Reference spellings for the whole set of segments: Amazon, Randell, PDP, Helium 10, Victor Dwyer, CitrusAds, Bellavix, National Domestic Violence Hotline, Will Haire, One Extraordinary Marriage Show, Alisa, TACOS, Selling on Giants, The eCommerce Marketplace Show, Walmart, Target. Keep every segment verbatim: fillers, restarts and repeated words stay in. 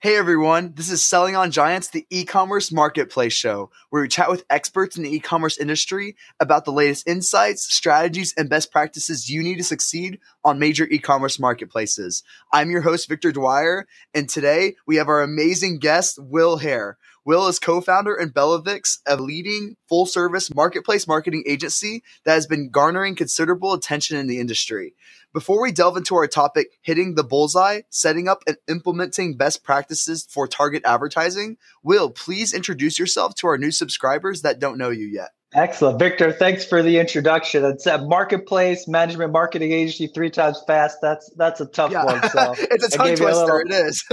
Hey everyone, this is Selling on Giants, the e-commerce marketplace show, where we chat with experts in the e-commerce industry about the latest insights, strategies, and best practices you need to succeed on major e-commerce marketplaces. I'm your host, Victor Dwyer, and today we have our amazing guest, Will Haire. Will is co-founder and Bellavix, a leading full-service marketplace marketing agency that has been garnering considerable attention in the industry. Before we delve into our topic, hitting the bullseye, setting up and implementing best practices for target advertising, Will, please introduce yourself to our new subscribers that don't know you yet. Excellent. Victor, thanks for the introduction. It's a marketplace management marketing agency three times fast. That's that's a tough yeah. one. So it's a tongue twister. Little... It is.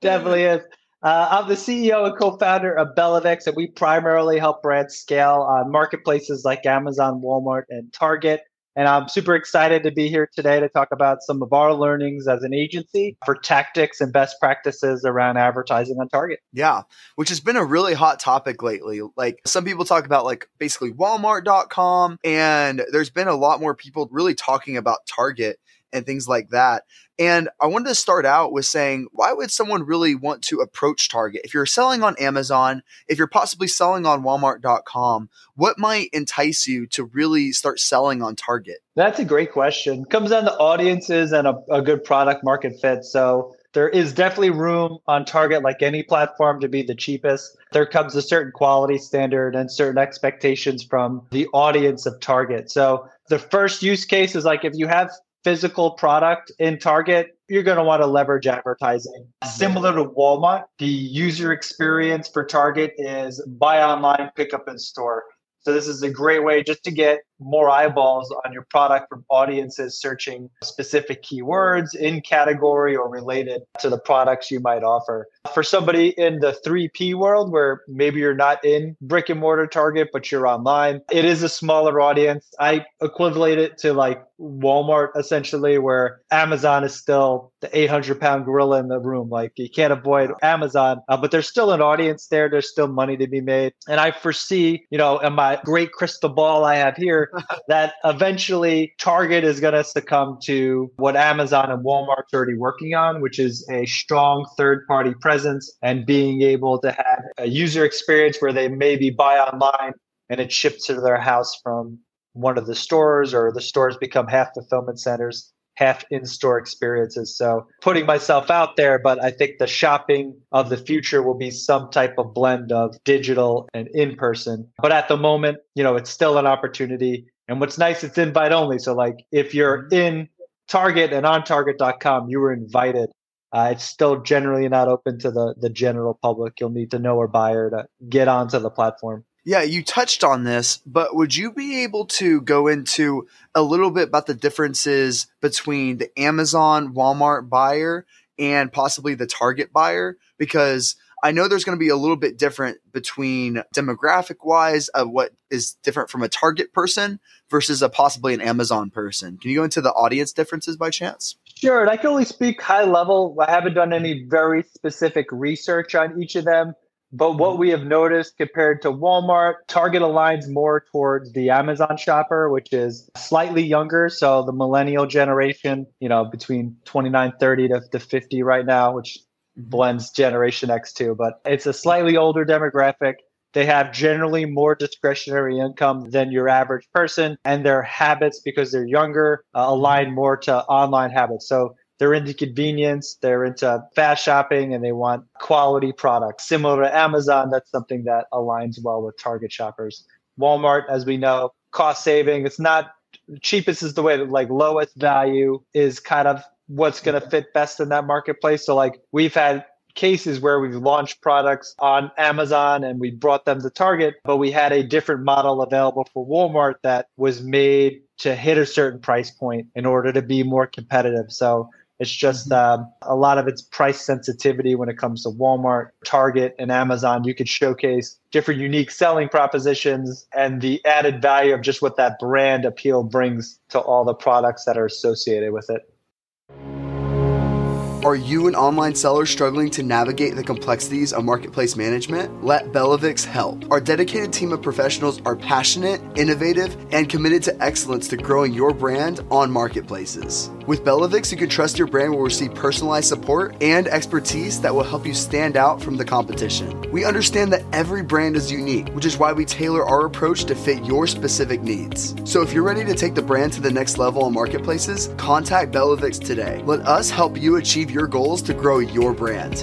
Definitely is. Uh, I'm the C E O and co-founder of Bellavix, and we primarily help brands scale on marketplaces like Amazon, Walmart, and Target. And I'm super excited to be here today to talk about some of our learnings as an agency for tactics and best practices around advertising on Target. Yeah, which has been a really hot topic lately. Like some people talk about like basically walmart dot com, and there's been a lot more people really talking about Target and things like that. And I wanted to start out with saying, why would someone really want to approach Target? If you're selling on Amazon, if you're possibly selling on walmart dot com, what might entice you to really start selling on Target? That's a great question. Comes down to audiences and a, a good product market fit. So there is definitely room on Target, like any platform, to be the cheapest. There comes a certain quality standard and certain expectations from the audience of Target. So the first use case is like if you have physical product in Target, you're going to want to leverage advertising. Similar to Walmart, the user experience for Target is buy online, pick up in store. So this is a great way just to get more eyeballs on your product from audiences searching specific keywords in category or related to the products you might offer. For somebody in the three P world where maybe you're not in brick and mortar Target, but you're online, it is a smaller audience. I equivalent it to like Walmart essentially, where Amazon is still the eight hundred pound gorilla in the room. Like you can't avoid Amazon, uh, but there's still an audience there. There's still money to be made. And I foresee, you know, in my great crystal ball I have here, that eventually Target is going to succumb to what Amazon and Walmart's already working on, which is a strong third-party presence and being able to have a user experience where they maybe buy online and it ships to their house from one of the stores, or the stores become half fulfillment centers, half in-store experiences. So putting myself out there, but I think the shopping of the future will be some type of blend of digital and in-person. But at the moment, you know, it's still an opportunity. And what's nice, it's invite only. So like if you're in Target and on target dot com, you were invited. Uh, it's still generally not open to the, the general public. You'll need to know a buyer to get onto the platform. Yeah, you touched on this, but would you be able to go into a little bit about the differences between the Amazon Walmart buyer and possibly the Target buyer? Because I know there's going to be a little bit different between demographic wise of what is different from a Target person versus a possibly an Amazon person. Can you go into the audience differences by chance? Sure. And I can only speak high level. I haven't done any very specific research on each of them. But what we have noticed compared to Walmart, Target aligns more towards the Amazon shopper, which is slightly younger. So the millennial generation, you know, between twenty-nine, thirty to, to fifty right now, which blends Generation X too. But it's a slightly older demographic. They have generally more discretionary income than your average person. And their habits, because they're younger, uh, align more to online habits. So they're into convenience, they're into fast shopping, and they want quality products. Similar to Amazon, that's something that aligns well with Target shoppers. Walmart, as we know, cost saving. It's not cheapest is the way that like lowest value is kind of what's going to fit best in that marketplace. So like we've had cases where we've launched products on Amazon and we brought them to Target, but we had a different model available for Walmart that was made to hit a certain price point in order to be more competitive. So it's just um, a lot of its price sensitivity when it comes to Walmart, Target, and Amazon. You could showcase different unique selling propositions and the added value of just what that brand appeal brings to all the products that are associated with it. Are you an online seller struggling to navigate the complexities of marketplace management? Let Bellavix help. Our dedicated team of professionals are passionate, innovative, and committed to excellence to growing your brand on marketplaces. With Bellavix, you can trust your brand will receive personalized support and expertise that will help you stand out from the competition. We understand that every brand is unique, which is why we tailor our approach to fit your specific needs. So if you're ready to take the brand to the next level on marketplaces, contact Bellavix today. Let us help you achieve your goals to grow your brand.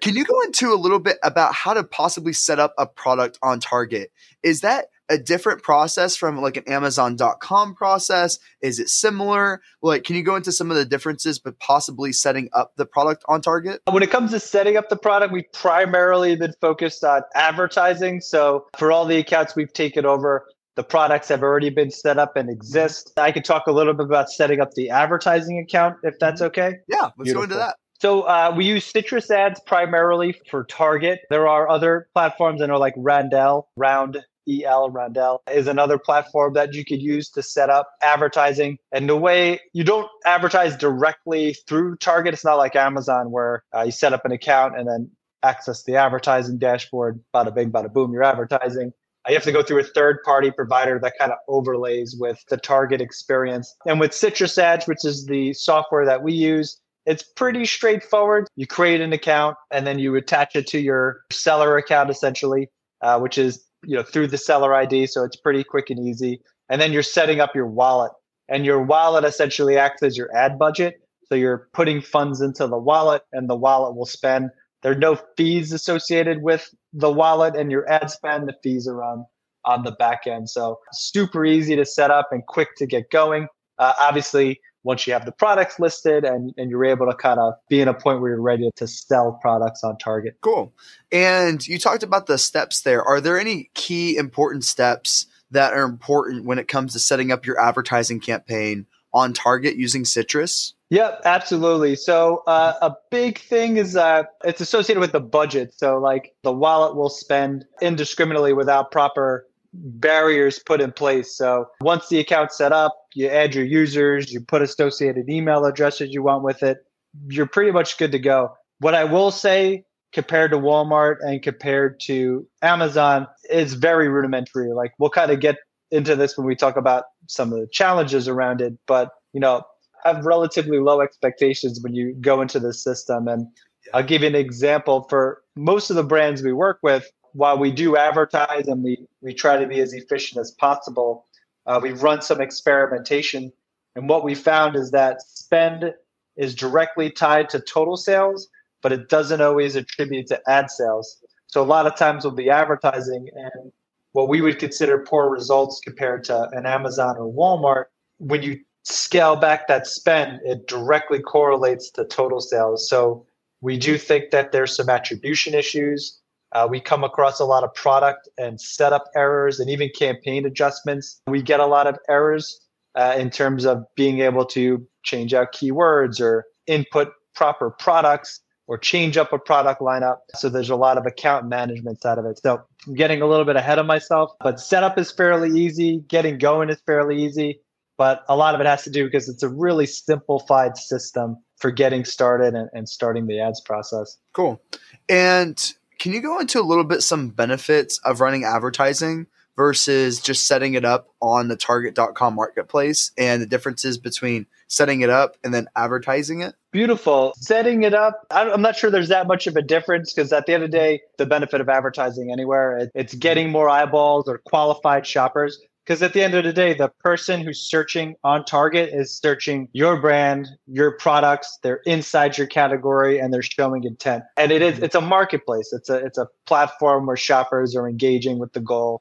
Can you go into a little bit about how to possibly set up a product on Target? Is that a different process from like an Amazon dot com process? Is it similar? Like, can you go into some of the differences, but possibly setting up the product on Target? When it comes to setting up the product, we've primarily been focused on advertising. So for all the accounts we've taken over, the products have already been set up and exist. I could talk a little bit about setting up the advertising account, if that's okay. Yeah, let's Beautiful. Go into that. So uh, we use CitrusAds primarily for Target. There are other platforms that are like Randell, Round, E L, Randell is another platform that you could use to set up advertising. And the way you don't advertise directly through Target, it's not like Amazon where uh, you set up an account and then access the advertising dashboard, bada bing, bada boom, you're advertising. You have to go through a third-party provider that kind of overlays with the Target experience. And with CitrusAds, which is the software that we use, it's pretty straightforward. You create an account and then you attach it to your seller account, essentially, uh, which is you know, through the seller I D. So it's pretty quick and easy. And then you're setting up your wallet, and your wallet essentially acts as your ad budget. So you're putting funds into the wallet and the wallet will spend. There are no fees associated with the wallet, and your ad spend, the fees are on, on the back end. So super easy to set up and quick to get going. Uh, obviously, once you have the products listed and, and you're able to kind of be in a point where you're ready to sell products on Target. Cool. And you talked about the steps there. Are there any key important steps that are important when it comes to setting up your advertising campaign on Target using Citrus? Yep, absolutely. So uh, a big thing is uh, it's associated with the budget. So like the wallet will spend indiscriminately without proper barriers put in place. So once the account's set up, you add your users, you put associated email addresses you want with it, you're pretty much good to go. What I will say, compared to Walmart and compared to Amazon, is very rudimentary. Like we'll kind of get into this when we talk about some of the challenges around it, but you know, have relatively low expectations when you go into the system. And I'll give you an example. For most of the brands we work with, while we do advertise and we, we try to be as efficient as possible, uh, we've run some experimentation. And what we found is that spend is directly tied to total sales, but it doesn't always attribute to ad sales. So a lot of times we'll be advertising and what we would consider poor results compared to an Amazon or Walmart. When you scale back that spend, it directly correlates to total sales. So we do think that there's some attribution issues. Uh, we come across a lot of product and setup errors and even campaign adjustments. We get a lot of errors uh, in terms of being able to change out keywords or input proper products or change up a product lineup. So there's a lot of account management side of it. So I'm getting a little bit ahead of myself, but setup is fairly easy. Getting going is fairly easy, but a lot of it has to do because it's a really simplified system for getting started and, and starting the ads process. Cool. And can you go into a little bit some benefits of running advertising versus just setting it up on the Target dot com marketplace and the differences between setting it up and then advertising it? Beautiful. Setting it up, I'm not sure there's that much of a difference because at the end of the day, the benefit of advertising anywhere, it's getting more eyeballs or qualified shoppers. Because at the end of the day, the person who's searching on Target is searching your brand, your products, they're inside your category, and they're showing intent. And it is, it's a marketplace. It's a it's a platform where shoppers are engaging with the goal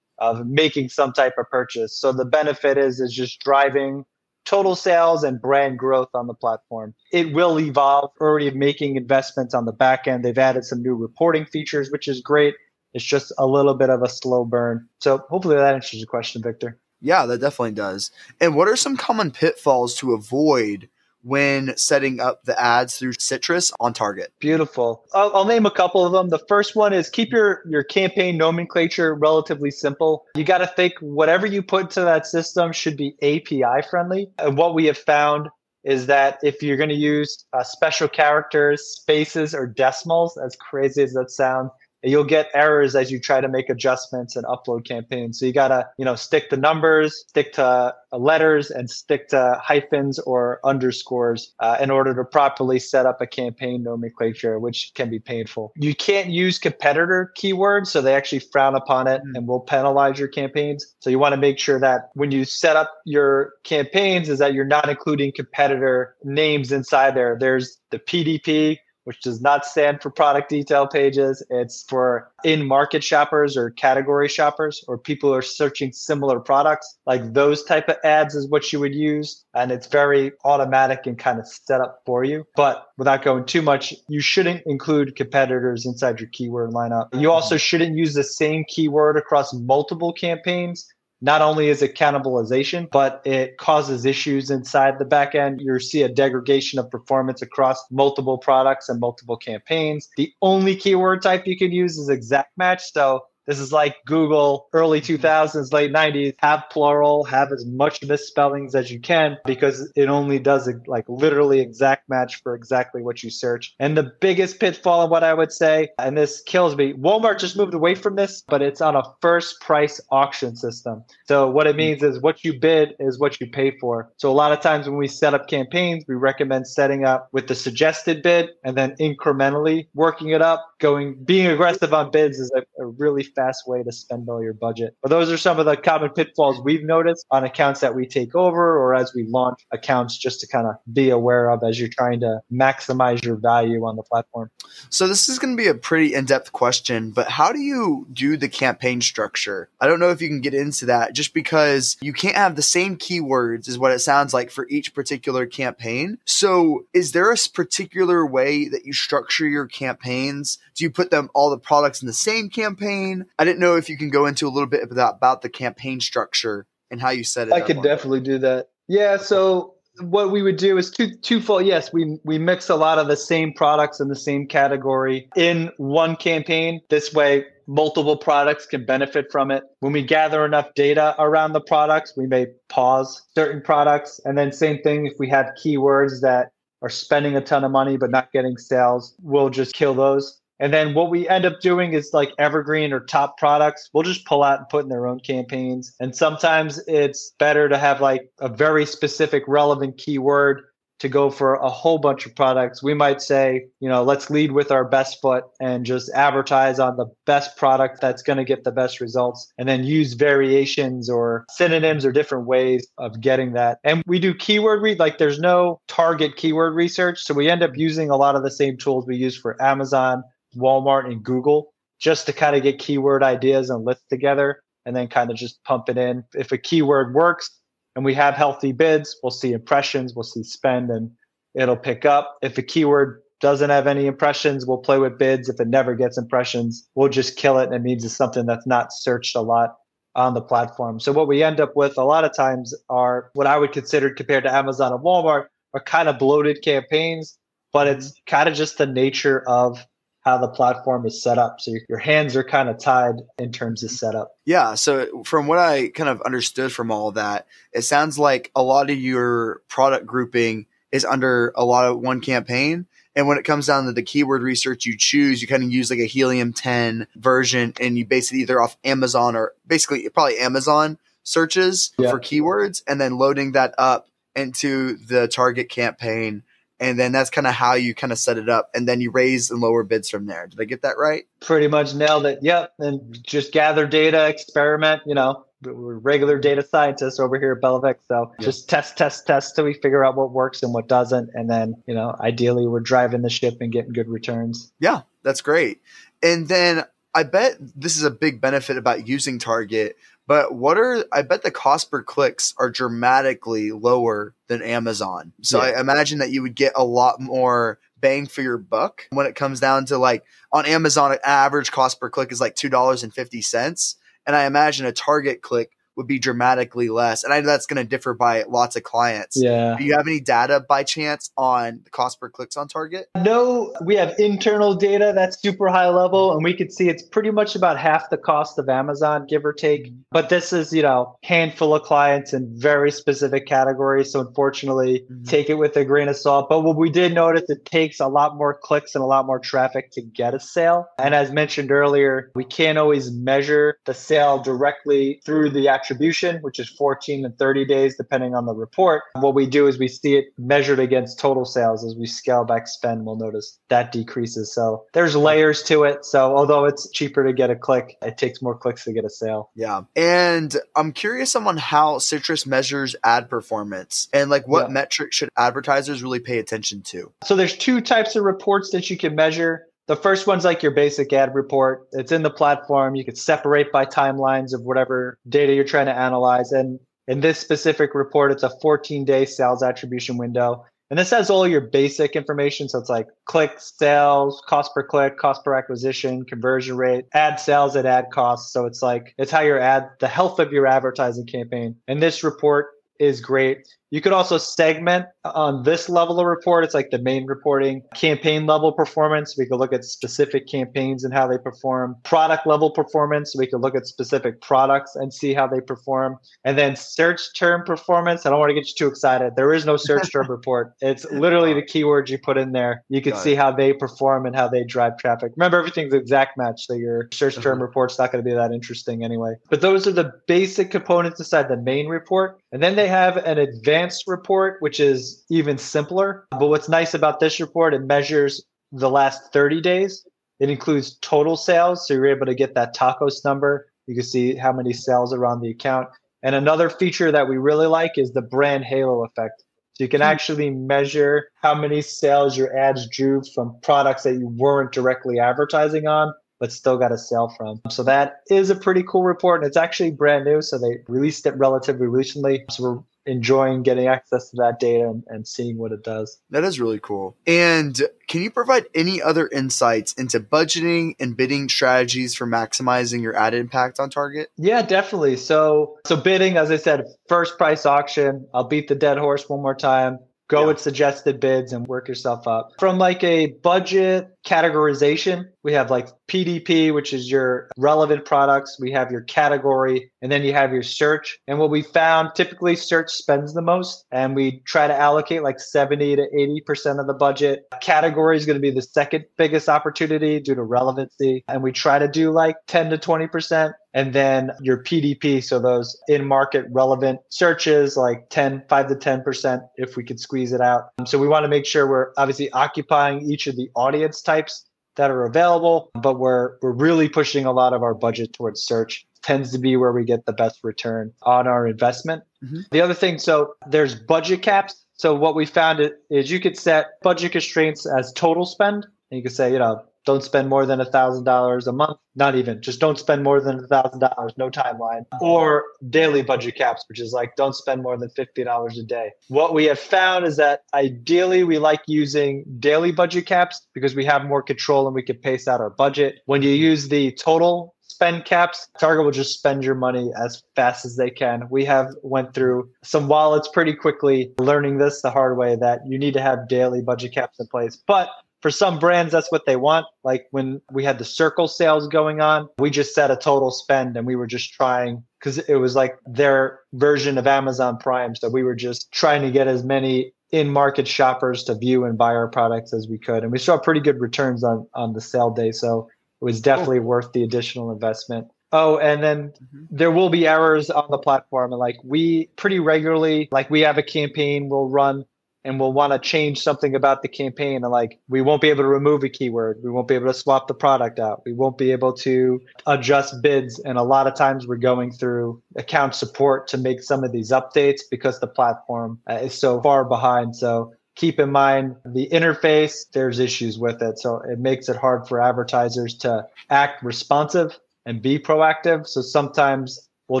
of making some type of purchase. So the benefit is is just driving total sales and brand growth on the platform. It will evolve, already making investments on the back end. They've added some new reporting features, which is great. It's just a little bit of a slow burn. So hopefully that answers your question, Victor. Yeah, that definitely does. And what are some common pitfalls to avoid when setting up the ads through Citrus on Target? Beautiful. I'll, I'll name a couple of them. The first one is keep your, your campaign nomenclature relatively simple. You got to think whatever you put into that system should be A P I friendly. And what we have found is that if you're going to use uh, special characters, spaces, or decimals, as crazy as that sounds, you'll get errors as you try to make adjustments and upload campaigns. So you got to, you know, stick to numbers, stick to letters, and stick to hyphens or underscores uh, in order to properly set up a campaign nomenclature, which can be painful. You can't use competitor keywords, so they actually frown upon it and will penalize your campaigns. So you want to make sure that when you set up your campaigns is that you're not including competitor names inside there. There's the P D P, which does not stand for product detail pages. It's for in-market shoppers or category shoppers or people who are searching similar products. Like those type of ads is what you would use. And it's very automatic and kind of set up for you. But without going too much, you shouldn't include competitors inside your keyword lineup. You also shouldn't use the same keyword across multiple campaigns. Not only is it cannibalization, but it causes issues inside the back end. You see a degradation of performance across multiple products and multiple campaigns. The only keyword type you can use is exact match. So this is like Google, early two thousands, late nineties, have plural, have as much misspellings as you can, because it only does like literally exact match for exactly what you search. And the biggest pitfall of what I would say, and this kills me, Walmart just moved away from this, but it's on a first price auction system. So what it means is what you bid is what you pay for. So a lot of times when we set up campaigns, we recommend setting up with the suggested bid and then incrementally working it up. Going, being aggressive on bids is a, a really fast way to spend all your budget. But those are some of the common pitfalls we've noticed on accounts that we take over or as we launch accounts, just to kind of be aware of as you're trying to maximize your value on the platform. So this is going to be a pretty in-depth question, but how do you do the campaign structure? I don't know if you can get into that, just because you can't have the same keywords is what it sounds like for each particular campaign. So is there a particular way that you structure your campaigns? Do you put them all the products in the same campaign? I didn't know if you can go into a little bit about, about the campaign structure and how you set it I up. I could definitely do that. Yeah. So what we would do is two, twofold. Yes, we we mix a lot of the same products in the same category in one campaign. This way, multiple products can benefit from it. When we gather enough data around the products, we may pause certain products. And then same thing, if we have keywords that are spending a ton of money but not getting sales, we'll just kill those. And then what we end up doing is like evergreen or top products, we'll just pull out and put in their own campaigns. And sometimes it's better to have like a very specific relevant keyword to go for a whole bunch of products. We might say, you know, let's lead with our best foot and just advertise on the best product that's going to get the best results, and then use variations or synonyms or different ways of getting that. And we do keyword read, like there's no target keyword research. So we end up using a lot of the same tools we use for Amazon, Walmart, and Google, just to kind of get keyword ideas and lists together and then kind of just pump it in. If a keyword works and we have healthy bids, we'll see impressions, we'll see spend, and it'll pick up. If a keyword doesn't have any impressions, we'll play with bids. If it never gets impressions, we'll just kill it. And it means it's something that's not searched a lot on the platform. So what we end up with a lot of times are what I would consider, compared to Amazon and Walmart, are kind of bloated campaigns, but it's kind of just the nature of how the platform is set up. So your hands are kind of tied in terms of setup. Yeah. So from what I kind of understood from all of that, it sounds like a lot of your product grouping is under a lot of one campaign. And when it comes down to the keyword research you choose, you kind of use like a Helium ten version, and you base it either off Amazon or basically probably Amazon searches yeah. for keywords, and then loading that up into the target campaign. And then that's kind of how you kind of set it up. And then you raise and lower bids from there. Did I get that right? Pretty much nailed it. Yep. And just gather data, experiment, you know, we're regular data scientists over here at Bellavix. So yeah. just test, test, test till we figure out what works and what doesn't. And then, you know, ideally we're driving the ship and getting good returns. Yeah, that's great. And then I bet this is a big benefit about using Target, but what are, I bet the cost per clicks are dramatically lower than Amazon. So yeah. I imagine that you would get a lot more bang for your buck when it comes down to, like, on Amazon, average cost per click is like two dollars and fifty cents. And I imagine a Target click would be dramatically less. And I know that's going to differ by lots of clients. Yeah. Do you have any data by chance on the cost per clicks on Target? No, we have internal data that's super high level, and we could see it's pretty much about half the cost of Amazon, give or take. But this is, you know, handful of clients in very specific categories. So unfortunately, mm-hmm. take it with a grain of salt. But what we did notice, it takes a lot more clicks and a lot more traffic to get a sale. And as mentioned earlier, we can't always measure the sale directly through the attribution, which is fourteen and thirty days, depending on the report. What we do is we see it measured against total sales. As we scale back spend, we'll notice that decreases. So there's layers to it. So although it's cheaper to get a click, it takes more clicks to get a sale. Yeah. And I'm curious on how Citrus measures ad performance and like what yeah. metrics should advertisers really pay attention to? So there's two types of reports that you can measure. The first one's like your basic ad report. It's in the platform. You could separate by timelines of whatever data you're trying to analyze. And in this specific report, it's a fourteen-day sales attribution window. And this has all your basic information. So it's like clicks, sales, cost per click, cost per acquisition, conversion rate, ad sales at ad costs. So it's like, it's how your ad, the health of your advertising campaign. And this report is great. You could also segment on this level of report. It's like the main reporting, campaign level performance. We could look at specific campaigns and how they perform. Product level performance. We could look at specific products and see how they perform. And then search term performance. I don't want to get you too excited. There is no search term report. It's literally the keywords you put in there. You can see how they perform and how they drive traffic. Remember, everything's exact match. So your search term report's not going to be that interesting anyway. But those are the basic components inside the main report. And then they have an advanced report, which is even simpler. But what's nice about this report, it measures the last thirty days. It includes total sales. So you're able to get that tacos number. You can see how many sales are on the account. And another feature that we really like is the brand halo effect. So you can actually measure how many sales your ads drew from products that you weren't directly advertising on, but still got a sale from. So that is a pretty cool report. And it's actually brand new. So they released it relatively recently. So we're enjoying getting access to that data and, and seeing what it does. That is really cool. And can you provide any other insights into budgeting and bidding strategies for maximizing your ad impact on Target? Yeah, definitely. So, so bidding, as I said, first price auction, I'll beat the dead horse one more time. Go yeah. with suggested bids and work yourself up. From like a budget categorization, we have like P D P, which is your relevant products. We have your category, and then you have your search. And what we found, typically search spends the most, and we try to allocate like seventy to eighty percent of the budget. Category is going to be the second biggest opportunity due to relevancy. And we try to do like ten to twenty percent. And then your P D P, so those in-market relevant searches, like ten, five to ten percent, if we could squeeze it out. So we want to make sure we're obviously occupying each of the audience types that are available, but we're we're really pushing a lot of our budget towards search. Tends to be where we get the best return on our investment. Mm-hmm. The other thing, so there's budget caps. So what we found is you could set budget constraints as total spend, and you could say, you know, don't spend more than one thousand dollars a month. Not even. Just don't spend more than one thousand dollars. No timeline. Or daily budget caps, which is like don't spend more than fifty dollars a day. What we have found is that ideally we like using daily budget caps because we have more control and we can pace out our budget. When you use the total spend caps, Target will just spend your money as fast as they can. We have went through some wallets pretty quickly, learning this the hard way that you need to have daily budget caps in place. But for some brands, that's what they want. Like when we had the circle sales going on, we just set a total spend and we were just trying, because it was like their version of Amazon Prime. So we were just trying to get as many in-market shoppers to view and buy our products as we could. And we saw pretty good returns on, on the sale day. So it was definitely cool. Worth the additional investment. Oh, and then mm-hmm. there will be errors on the platform. And like we pretty regularly, like we have a campaign we'll run, and we'll want to change something about the campaign. And like, we won't be able to remove a keyword. We won't be able to swap the product out. We won't be able to adjust bids. And a lot of times we're going through account support to make some of these updates because the platform is so far behind. So keep in mind the interface, there's issues with it. So it makes it hard for advertisers to act responsive and be proactive. So sometimes we'll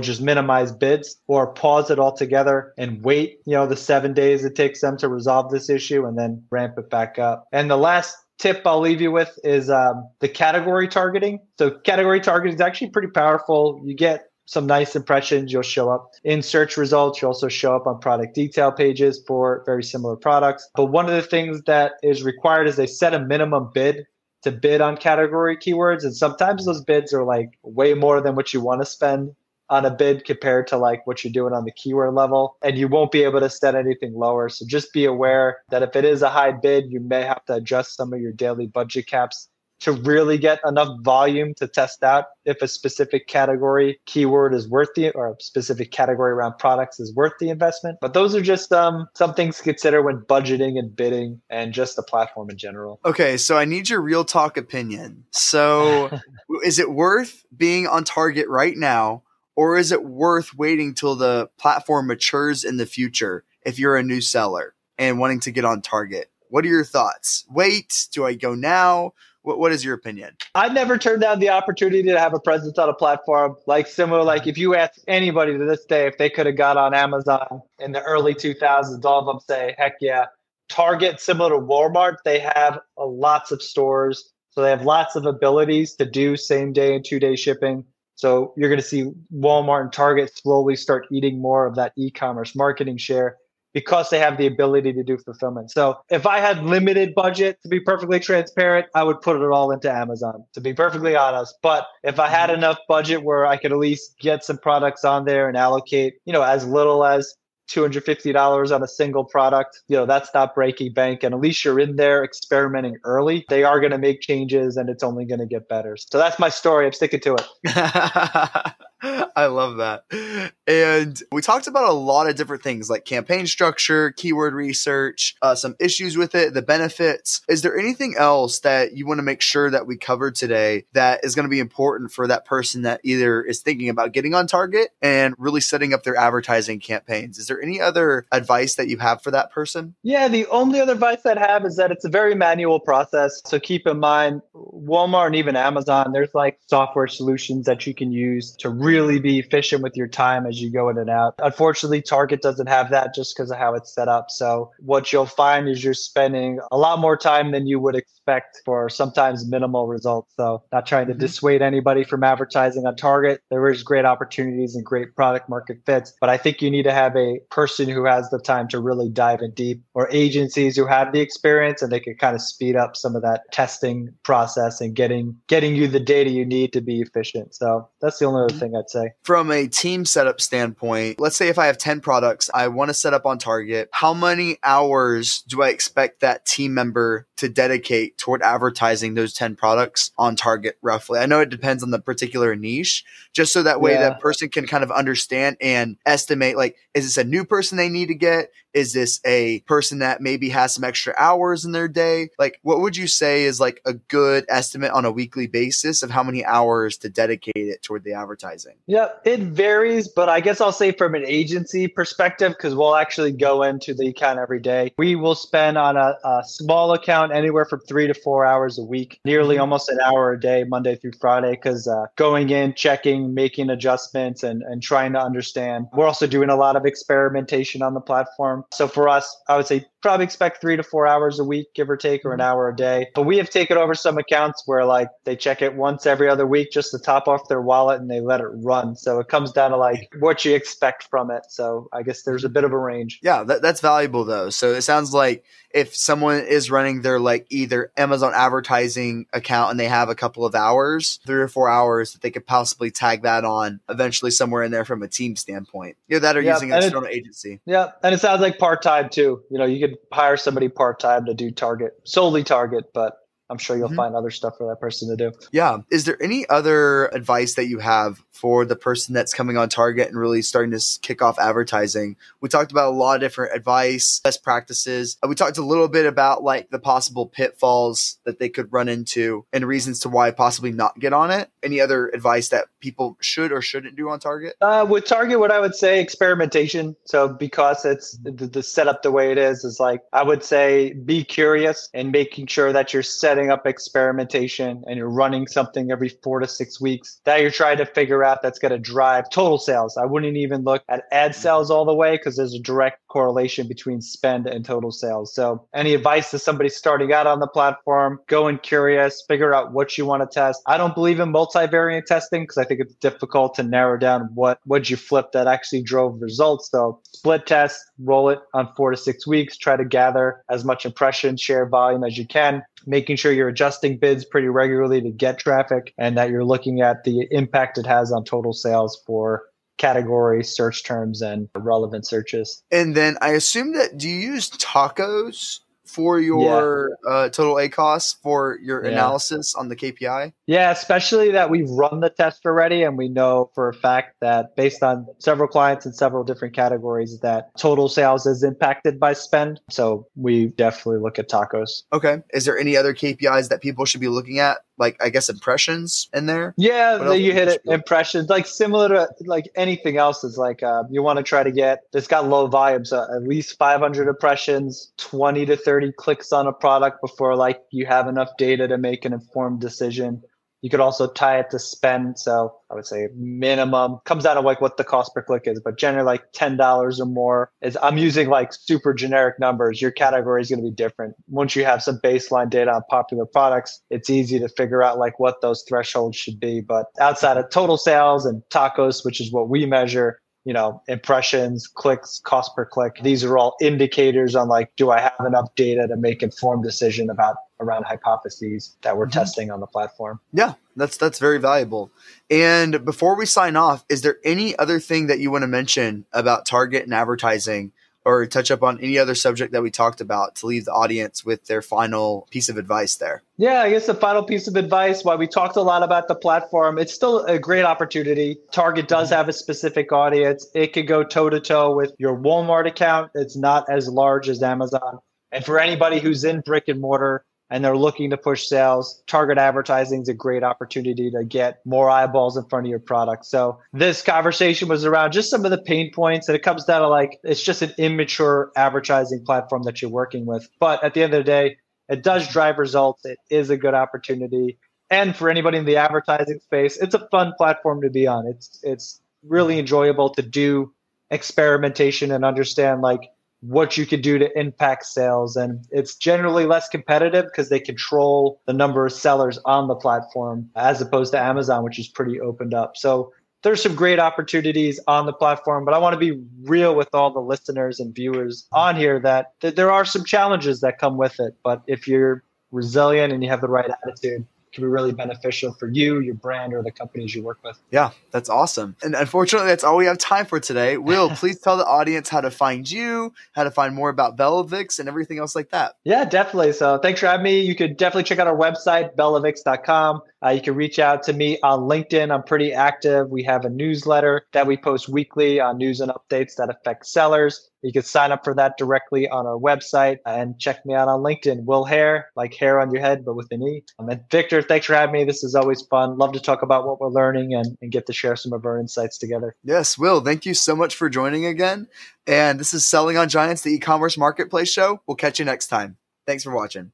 just minimize bids or pause it altogether and wait, you know, the seven days it takes them to resolve this issue and then ramp it back up. And the last tip I'll leave you with is um, the category targeting. So category targeting is actually pretty powerful. You get some nice impressions, you'll show up in search results. You also show up on product detail pages for very similar products. But one of the things that is required is they set a minimum bid to bid on category keywords. And sometimes those bids are like way more than what you want to spend on a bid compared to like what you're doing on the keyword level. And you won't be able to set anything lower. So just be aware that if it is a high bid, you may have to adjust some of your daily budget caps to really get enough volume to test out if a specific category keyword is worth the, or a specific category around products is worth the investment. But those are just um, some things to consider when budgeting and bidding and just the platform in general. Okay, so I need your real talk opinion. So is it worth being on Target right now, or is it worth waiting till the platform matures in the future if you're a new seller and wanting to get on Target? What are your thoughts? Wait, do I go now? What What is your opinion? I never turned down the opportunity to have a presence on a platform. Like similar, like if you ask anybody to this day, if they could have got on Amazon in the early two thousands, all of them say, heck yeah. Target, similar to Walmart, they have uh, lots of stores. So they have lots of abilities to do same day and two day shipping. So you're going to see Walmart and Target slowly start eating more of that e-commerce marketing share, because they have the ability to do fulfillment. So if I had limited budget, to be perfectly transparent, I would put it all into Amazon, to be perfectly honest. But if I had enough budget where I could at least get some products on there and allocate, you know, as little as two hundred fifty dollars on a single product, you know, that's not breaking bank. And at least you're in there experimenting early. They are going to make changes and it's only going to get better. So that's my story. I'm sticking to it. I love that. And we talked about a lot of different things like campaign structure, keyword research, uh, some issues with it, the benefits. Is there anything else that you want to make sure that we cover today that is going to be important for that person that either is thinking about getting on Target and really setting up their advertising campaigns? Is there any other advice that you have for that person? Yeah, the only other advice I'd have is that it's a very manual process. So keep in mind, Walmart and even Amazon, there's like software solutions that you can use to really really be efficient with your time as you go in and out. Unfortunately, Target doesn't have that just because of how it's set up. So what you'll find is you're spending a lot more time than you would expect for sometimes minimal results. So not trying to mm-hmm. dissuade anybody from advertising on Target. There is great opportunities and great product market fits, but I think you need to have a person who has the time to really dive in deep, or agencies who have the experience and they can kind of speed up some of that testing process and getting getting you the data you need to be efficient. So that's the only other mm-hmm. thing I say. From a team setup standpoint, let's say if I have ten products I want to set up on Target, how many hours do I expect that team member to dedicate toward advertising those ten products on Target roughly? I know it depends on the particular niche, just so that way yeah. that person can kind of understand and estimate, like, is this a new person they need to get? Is this a person that maybe has some extra hours in their day? Like, what would you say is like a good estimate on a weekly basis of how many hours to dedicate it toward the advertising? Yeah, it varies, but I guess I'll say from an agency perspective, because we'll actually go into the account every day. We will spend on a, a small account anywhere from three to four hours a week, nearly almost an hour a day, Monday through Friday, because uh, going in, checking, making adjustments, and, and trying to understand. We're also doing a lot of experimentation on the platform. So for us, I would say probably expect three to four hours a week, give or take, or an hour a day. But we have taken over some accounts where like they check it once every other week just to top off their wallet and they let it run. So it comes down to like what you expect from it. So I guess there's a bit of a range. Yeah, that, that's valuable though. So it sounds like if someone is running their like either Amazon advertising account and they have a couple of hours, three or four hours that they could possibly tag that on eventually somewhere in there from a team standpoint. Yeah, that are yeah, using an external it, agency. Yeah. And it sounds like part-time too. You know, you could hire somebody part-time to do Target, solely Target, but I'm sure you'll mm-hmm. find other stuff for that person to do. Yeah. Is there any other advice that you have for the person that's coming on Target and really starting to kick off advertising? We talked about a lot of different advice, best practices. We talked a little bit about like the possible pitfalls that they could run into and reasons to why possibly not get on it. Any other advice that people should or shouldn't do on Target? Uh, with Target, what I would say, experimentation. So because it's the, the setup the way it is, is like, I would say be curious and making sure that you're set up experimentation and you're running something every four to six weeks that you're trying to figure out that's going to drive total sales. I wouldn't even look at ad sales all the way because there's a direct correlation between spend and total sales. So any advice to somebody starting out on the platform, go in curious, figure out what you want to test. I don't believe in multivariate testing because I think it's difficult to narrow down what would you flip that actually drove results. So split test, roll it on four to six weeks, try to gather as much impression share volume as you can, making sure you're adjusting bids pretty regularly to get traffic and that you're looking at the impact it has on total sales for category search terms and relevant searches. And then I assume that, do you use tacos for your yeah. uh, total A C O S for your yeah. analysis on the K P I? Yeah, especially that we've run the test already and we know for a fact that based on several clients and several different categories that total sales is impacted by spend. So we definitely look at tacos. Okay. Is there any other K P Is that people should be looking at? Like, I guess, impressions in there? Yeah, the, you hit it. Impressions, like similar to like anything else is like uh, you want to try to get, it's got low volume, so at least five hundred impressions, twenty to thirty clicks on a product before like you have enough data to make an informed decision. You could also tie it to spend. So I would say minimum comes out of like what the cost per click is, but generally like ten dollars or more is, I'm using like super generic numbers. Your category is going to be different. Once you have some baseline data on popular products, it's easy to figure out like what those thresholds should be. But outside of total sales and tacos, which is what we measure, you know, impressions, clicks, cost per click, these are all indicators on like, do I have enough data to make informed decision about around hypotheses that we're mm-hmm. testing on the platform? Yeah, that's that's very valuable. And before we sign off, is there any other thing that you want to mention about Target and advertising, or touch up on any other subject that we talked about to leave the audience with their final piece of advice there? Yeah, I guess the final piece of advice, while we talked a lot about the platform, it's still a great opportunity. Target does have a specific audience. It could go toe-to-toe with your Walmart account. It's not as large as Amazon. And for anybody who's in brick and mortar and they're looking to push sales, target advertising is a great opportunity to get more eyeballs in front of your product. So this conversation was around just some of the pain points, and it comes down to like, it's just an immature advertising platform that you're working with. But at the end of the day, it does drive results. It is a good opportunity. And for anybody in the advertising space, it's a fun platform to be on. It's, it's really enjoyable to do experimentation and understand like what you could do to impact sales. And it's generally less competitive because they control the number of sellers on the platform as opposed to Amazon, which is pretty opened up. So there's some great opportunities on the platform, but I want to be real with all the listeners and viewers on here that th- there are some challenges that come with it. But if you're resilient and you have the right attitude, can be really beneficial for you, your brand, or the companies you work with. Yeah, that's awesome. And unfortunately, that's all we have time for today. Will, please tell the audience how to find you, how to find more about Bellavix and everything else like that. Yeah, definitely. So thanks for having me. You could definitely check out our website, bellavix dot com. Uh, you can reach out to me on LinkedIn. I'm pretty active. We have a newsletter that we post weekly on news and updates that affect sellers. You can sign up for that directly on our website, and check me out on LinkedIn. Will Haire, like hair on your head, but with an E. And then Victor, thanks for having me. This is always fun. Love to talk about what we're learning and, and get to share some of our insights together. Yes, Will, thank you so much for joining again. And this is Selling on Giants, the e-commerce marketplace show. We'll catch you next time. Thanks for watching.